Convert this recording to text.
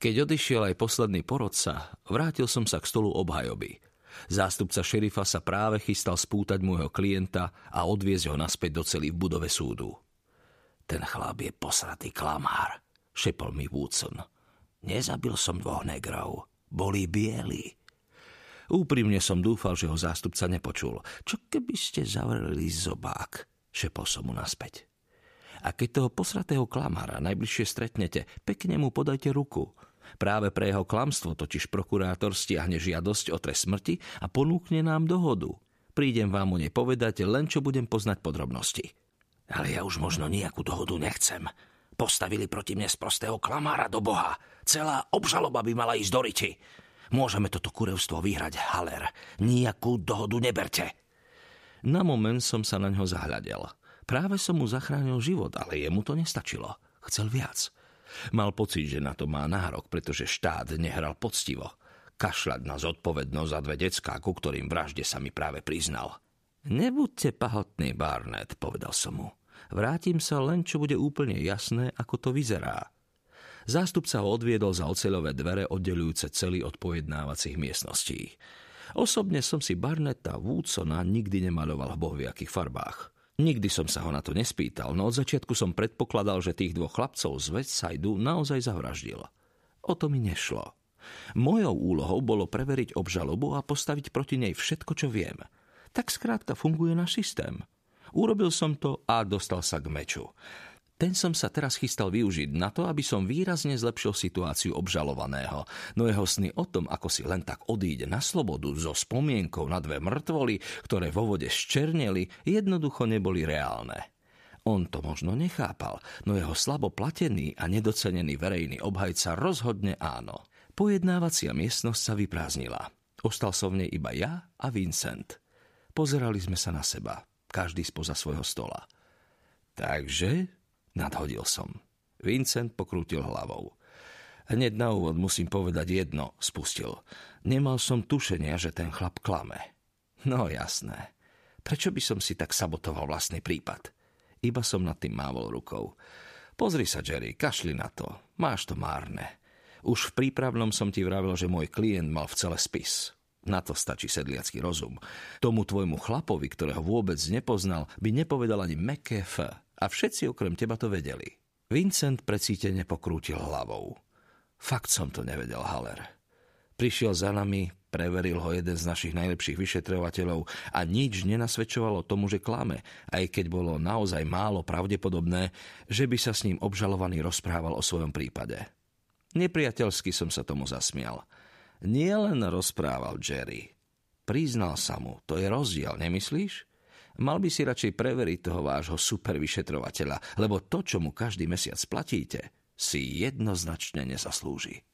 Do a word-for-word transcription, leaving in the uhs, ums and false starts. Keď odišiel aj posledný porodca, vrátil som sa k stolu obhajoby. Zástupca šerifa sa práve chystal spútať môjho klienta a odviezť ho naspäť do cely v budove súdu. Ten chlap je posratý klamár, šepol mi Woodson. Nezabil som dvoch negrov, boli bieli. Úprimne som dúfal, že ho zástupca nepočul. Čo keby ste zavreli zobák, šepol som mu naspäť. A keď toho posratého klamára najbližšie stretnete, pekne mu podajte ruku. Práve pre jeho klamstvo totiž prokurátor stiahne žiadosť o trest smrti a ponúkne nám dohodu. Prídem vám o nej povedať, len čo budem poznať podrobnosti. Ale ja už možno nejakú dohodu nechcem. Postavili proti mne sprostého klamára do boha. Celá obžaloba by mala ísť do ryti. Môžeme toto kurevstvo vyhrať, Haller. Nejakú dohodu neberte. Na moment som sa na ňo zahľadel. Práve som mu zachránil život, ale jemu to nestačilo. Chcel viac. Mal pocit, že na to má nárok, pretože štát nehral poctivo. Kašľať na zodpovednosť za dve decká, ku ktorým vražde sa mi práve priznal. Nebuďte pahotný, Barnett, povedal som mu. Vrátim sa len, čo bude úplne jasné, ako to vyzerá. Zástupca ho odviedol za oceľové dvere oddelujúce cely od pojednávacích miestností. Osobne som si Barnetta Woodsona nikdy nemaloval v bohviakých farbách. Nikdy som sa ho na to nespýtal, no od začiatku som predpokladal, že tých dvoch chlapcov z Westside-u naozaj zavraždil. O to mi nešlo. Mojou úlohou bolo preveriť obžalobu a postaviť proti nej všetko, čo viem. Tak skrátka funguje náš systém. Urobil som to a dostal sa k meču. Ten som sa teraz chystal využiť na to, aby som výrazne zlepšil situáciu obžalovaného, no jeho sny o tom, ako si len tak odíde na slobodu so spomienkou na dve mŕtvoly, ktoré vo vode zčerneli, jednoducho neboli reálne. On to možno nechápal, no jeho slabo platený a nedocenený verejný obhajca rozhodne áno. Pojednávacia miestnosť sa vyprázdnila. Ostal som v nej iba ja a Vincent. Pozerali sme sa na seba, každý spoza svojho stola. Takže... nadhodil som. Vincent pokrútil hlavou. Hneď na úvod musím povedať jedno, spustil. Nemal som tušenia, že ten chlap klame. No jasné. Prečo by som si tak sabotoval vlastný prípad? Iba som nad tým mávol rukou. Pozri sa, Jerry, kašli na to. Máš to márne. Už v prípravnom som ti vravil, že môj klient mal v cele spis. Na to stačí sedliacky rozum. Tomu tvojmu chlapovi, ktorého vôbec nepoznal, by nepovedal ani mäkké F. A všetci okrem teba to vedeli. Vincent precítene pokrútil hlavou. Fakt som to nevedel, Haller. Prišiel za nami, preveril ho jeden z našich najlepších vyšetrovateľov a nič nenasvedčovalo tomu, že klame, aj keď bolo naozaj málo pravdepodobné, že by sa s ním obžalovaný rozprával o svojom prípade. Nepriateľsky som sa tomu zasmial. Nielen rozprával Jerry. Priznal sa mu, to je rozdiel, nemyslíš? Mal by si radšej preveriť toho vášho supervyšetrovateľa, lebo to, čo mu každý mesiac platíte, si jednoznačne nezaslúži.